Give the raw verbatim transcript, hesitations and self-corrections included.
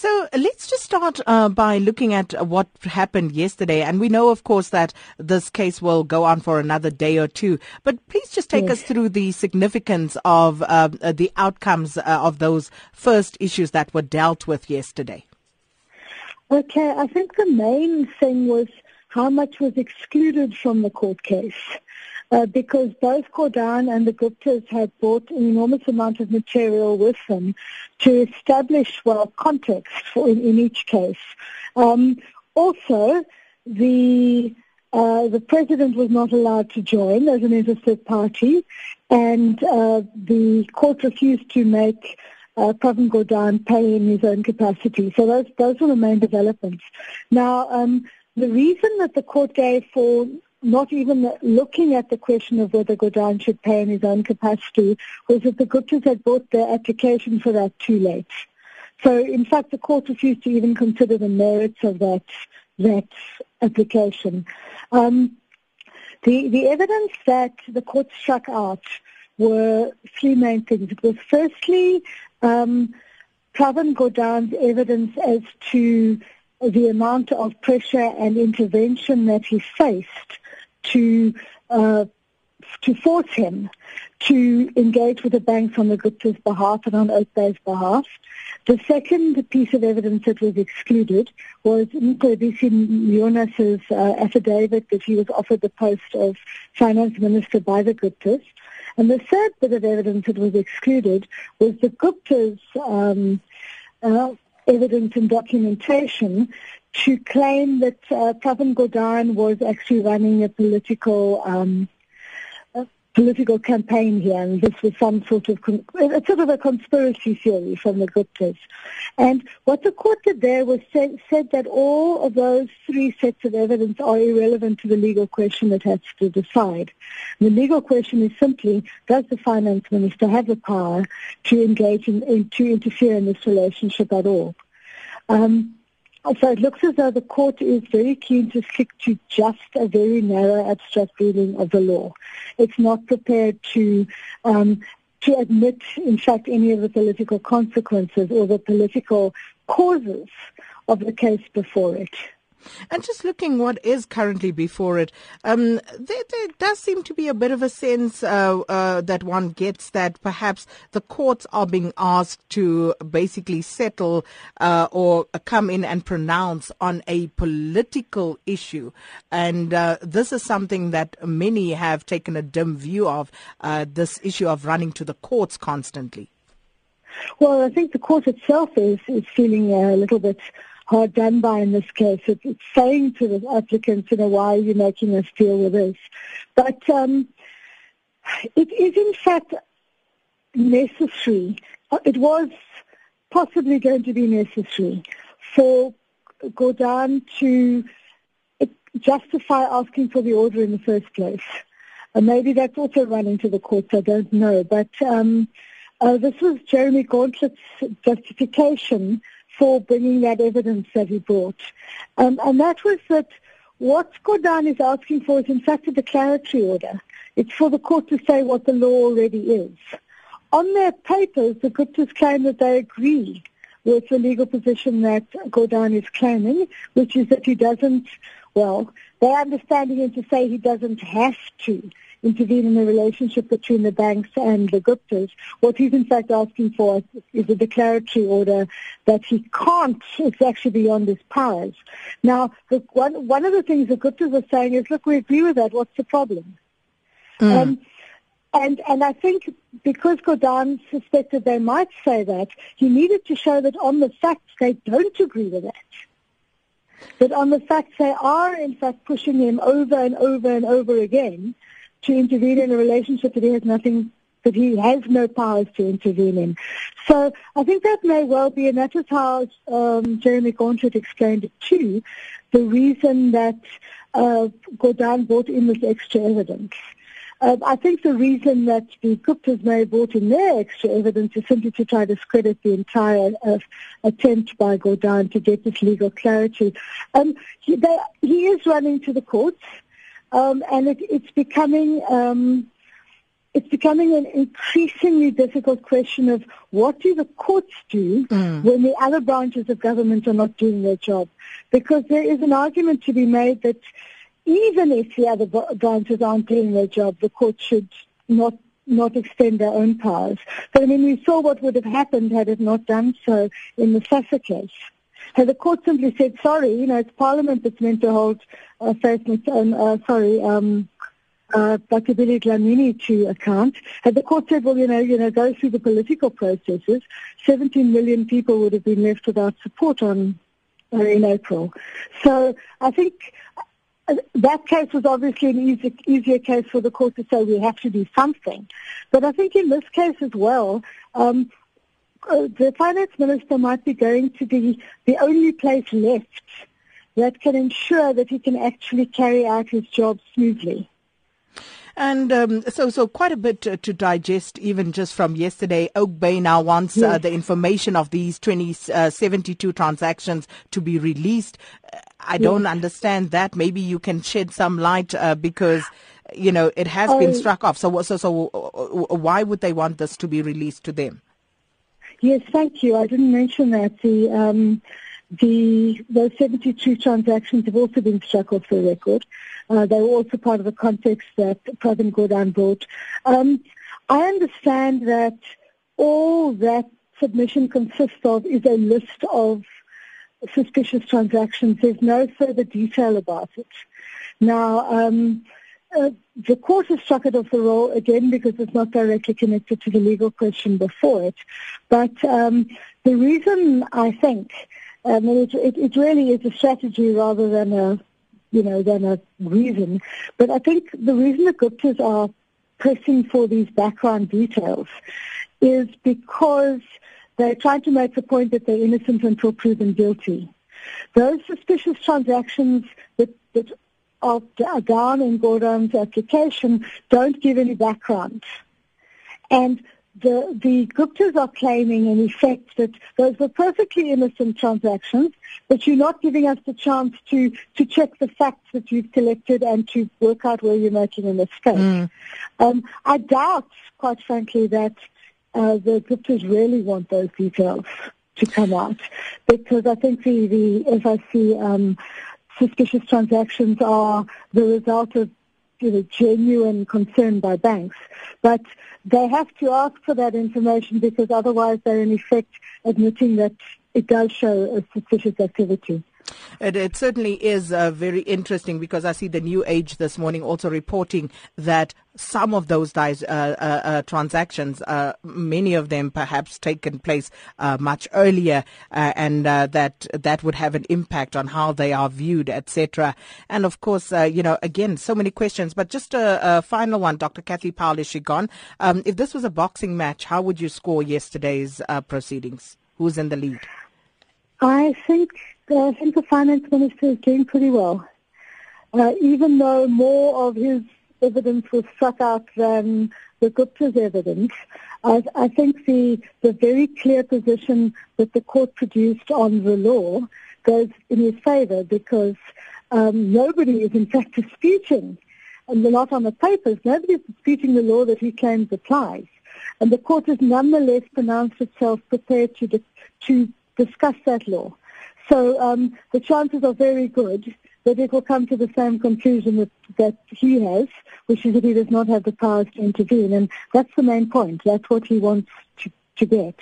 So let's just start uh, by looking at what happened yesterday. And we know, of course, that this case will go on for another day or two. But please just take yes. us through the significance of uh, the outcomes uh, of those first issues that were dealt with yesterday. Okay, I think the main thing was how much was excluded from the court case. Uh, because both Gordhan and the Guptas had brought an enormous amount of material with them to establish, well, context for in, in each case. Um, also, the uh, the president was not allowed to join as an interested party, and uh, the court refused to make uh, Pravin Gordhan pay in his own capacity. So those those were the main developments. Now, um, the reason that the court gave for not even looking at the question of whether Gordhan should pay in his own capacity was that the Guptas had brought their application for that too late. So, in fact, the court refused to even consider the merits of that that application. Um, the, the evidence that the court struck out were three main things. It was firstly, um, Pravin Gordhan's evidence as to the amount of pressure and intervention that he faced to uh, to force him to engage with the banks on the Gupta's behalf and on Oakbay's behalf. The second piece of evidence that was excluded was Nkosi Mionis' uh, affidavit that he was offered the post of finance minister by the Guptas. And the third bit of evidence that was excluded was the Gupta's um, uh, evidence and documentation to claim that uh, Pravin Gordhan was actually running a political um, a political campaign here, and this was some sort of con- it's sort of a conspiracy theory from the Guptas. And what the court did there was say- said that all of those three sets of evidence are irrelevant to the legal question that has to decide. The legal question is simply: does the finance minister have the power to engage in, in to interfere in this relationship at all? Um, So it looks as though the court is very keen to stick to just a very narrow abstract reading of the law. It's not prepared to um, to admit, in fact, any of the political consequences or the political causes of the case before it. And just looking what is currently before it, um, there, there does seem to be a bit of a sense uh, uh, that one gets that perhaps the courts are being asked to basically settle uh, or come in and pronounce on a political issue. And uh, this is something that many have taken a dim view of, uh, this issue of running to the courts constantly. Well, I think the court itself is, is feeling a little bit hard done by in this case. It's saying to the applicants, you know, why are you making us deal with this? But um, it is in fact necessary. It was possibly going to be necessary for Gordhan to justify asking for the order in the first place. And maybe that's also running to the courts, I don't know. But um, uh, this was Jeremy Gonshartt's justification for bringing that evidence that he brought. Um, and that was that what Gordhan is asking for is in fact a declaratory order. It's for the court to say what the law already is. On their papers, the Guptas claim that they agree with the legal position that Gordhan is claiming, which is that he doesn't, well, they're understanding him to say he doesn't have to intervene in the relationship between the banks and the Guptas. What he's in fact asking for is a declaratory order that he can't, it's actually beyond his powers. Now, look, one, one of the things the Guptas are saying is, look, we agree with that, what's the problem? Mm. Um, and and I think because Gordhan suspected they might say that, he needed to show that on the facts they don't agree with that. That on the facts they are in fact pushing him over and over and over again to intervene in a relationship that he has nothing, that he has no powers to intervene in. So I think that may well be, and that is how um, Jeremy Gonshardt explained it too, the reason that uh, Gordhan brought in this extra evidence. Uh, I think the reason that the Guptas may have brought in their extra evidence is simply to try to discredit the entire uh, attempt by Gordhan to get this legal clarity. Um, he, they, he is running to the courts. Um, and it, it's becoming um, it's becoming an increasingly difficult question of what do the courts do mm. when the other branches of government are not doing their job. Because there is an argument to be made that even if the other branches aren't doing their job, the courts should not not extend their own powers. But I mean, we saw what would have happened had it not done so in the Sussex case. Had the court simply said, sorry, you know, it's Parliament that's meant to hold, uh, um, uh, sorry, um, Uh, Doctor Billy Glamini to account. Had the court said, well, you know, you know, go through the political processes, seventeen million people would have been left without support on uh, in April. So I think that case was obviously an easy, easier case for the court to say we have to do something. But I think in this case as well, um, uh, the finance minister might be going to be the only place left that can ensure that he can actually carry out his job smoothly. And um, so, so quite a bit uh, to digest, even just from yesterday. Oakbay now wants yes. uh, the information of these twenty seventy-two transactions to be released. Uh, I yes. don't understand that. Maybe you can shed some light uh, because, you know, it has oh. been struck off. So, so, so, why would they want this to be released to them? Yes, thank you. I didn't mention that. The um, the those seventy-two transactions have also been struck off the record. Uh, they were also part of the context that Pravin Gordhan brought. Um, I understand that all that submission consists of is a list of suspicious transactions. There's no further detail about it. Now, um, uh, the court has struck it off the roll again because it's not directly connected to the legal question before it. But um, the reason I think, um, it, it, it really is a strategy rather than a you know, than a reason. But I think the reason the Guptas are pressing for these background details is because they're trying to make the point that they're innocent until proven guilty. Those suspicious transactions that, that are down in Gordhan's application don't give any background. And the, the Guptas are claiming, in effect, that those were perfectly innocent transactions, but you're not giving us the chance to, to check the facts that you've collected and to work out where you're making a mistake. Mm. Um, I doubt, quite frankly, that uh, the Guptas really want those details to come out, because I think the, the F I C um, suspicious transactions are the result of you know, genuine concern by banks. But they have to ask for that information because otherwise they're in effect admitting that it does show a suspicious activity. It, it certainly is uh, very interesting because I see the New Age this morning also reporting that some of those uh, uh, uh, transactions, uh, many of them perhaps taken place uh, much earlier, uh, and uh, that that would have an impact on how they are viewed, et cetera. And of course, uh, you know, again, so many questions. But just a, a final one, Doctor Kathy Powell, is she gone? Um, if this was a boxing match, how would you score yesterday's uh, proceedings? Who's in the lead? I think I think the finance minister is doing pretty well, uh, even though more of his evidence was struck out than the Gupta's evidence. I, I think the the very clear position that the court produced on the law goes in his favour because um, nobody is in fact disputing, and not on the papers, nobody is disputing the law that he claims applies. And the court has nonetheless pronounced itself prepared to di- to discuss that law. So um, the chances are very good that it will come to the same conclusion that, that he has, which is that he does not have the powers to intervene. And that's the main point. That's what he wants to, to get.